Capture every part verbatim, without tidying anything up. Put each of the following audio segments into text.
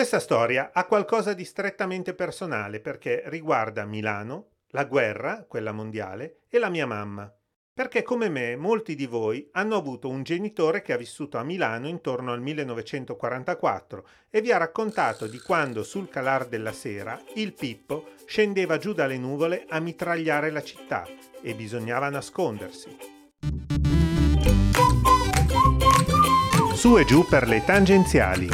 Questa storia ha qualcosa di strettamente personale perché riguarda Milano, la guerra, quella mondiale, e la mia mamma. Perché come me molti di voi hanno avuto un genitore che ha vissuto a Milano intorno al millenovecentoquarantaquattro e vi ha raccontato di quando sul calar della sera il Pippo scendeva giù dalle nuvole a mitragliare la città e bisognava nascondersi. Su e giù per le tangenziali.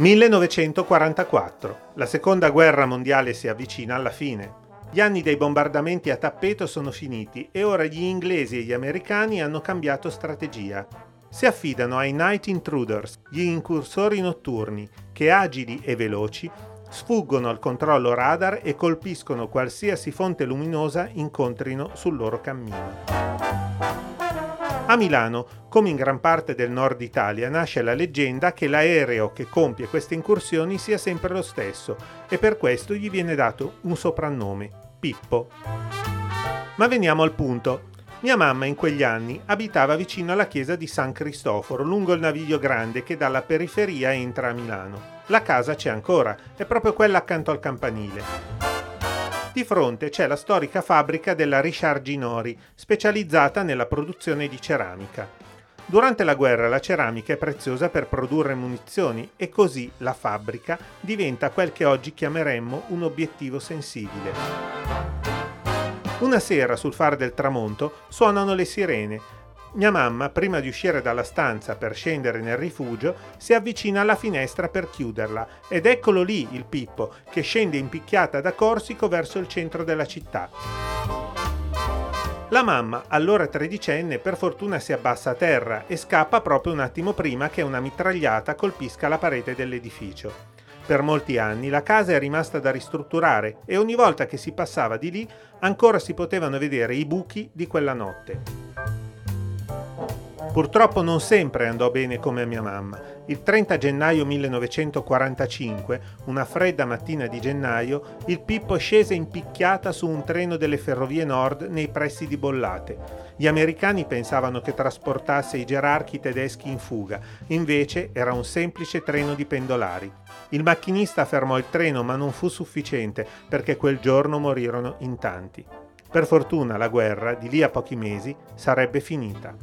millenovecentoquarantaquattro. La seconda guerra mondiale si avvicina alla fine. Gli anni dei bombardamenti a tappeto sono finiti e ora gli inglesi e gli americani hanno cambiato strategia. Si affidano ai Night Intruders, gli incursori notturni, che agili e veloci sfuggono al controllo radar e colpiscono qualsiasi fonte luminosa incontrino sul loro cammino. A Milano, come in gran parte del nord Italia, nasce la leggenda che l'aereo che compie queste incursioni sia sempre lo stesso e per questo gli viene dato un soprannome, Pippo. Ma veniamo al punto. Mia mamma in quegli anni abitava vicino alla chiesa di San Cristoforo, lungo il Naviglio Grande che dalla periferia entra a Milano. La casa c'è ancora, è proprio quella accanto al campanile. Di fronte c'è la storica fabbrica della Richard Ginori, specializzata nella produzione di ceramica. Durante la guerra la ceramica è preziosa per produrre munizioni e così la fabbrica diventa quel che oggi chiameremmo un obiettivo sensibile. Una sera sul far del tramonto suonano le sirene. Mia mamma, prima di uscire dalla stanza per scendere nel rifugio, si avvicina alla finestra per chiuderla ed eccolo lì il Pippo che scende in picchiata da Corsico verso il centro della città. La mamma, allora tredicenne, per fortuna si abbassa a terra e scappa proprio un attimo prima che una mitragliata colpisca la parete dell'edificio. Per molti anni la casa è rimasta da ristrutturare e ogni volta che si passava di lì ancora si potevano vedere i buchi di quella notte. Purtroppo non sempre andò bene come a mia mamma. Il trenta gennaio millenovecentoquarantacinque, una fredda mattina di gennaio, il Pippo scese in picchiata su un treno delle Ferrovie Nord nei pressi di Bollate. Gli americani pensavano che trasportasse i gerarchi tedeschi in fuga, invece era un semplice treno di pendolari. Il macchinista fermò il treno ma non fu sufficiente perché quel giorno morirono in tanti. Per fortuna la guerra, di lì a pochi mesi, sarebbe finita.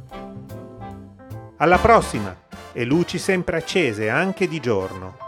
Alla prossima e luci sempre accese anche di giorno.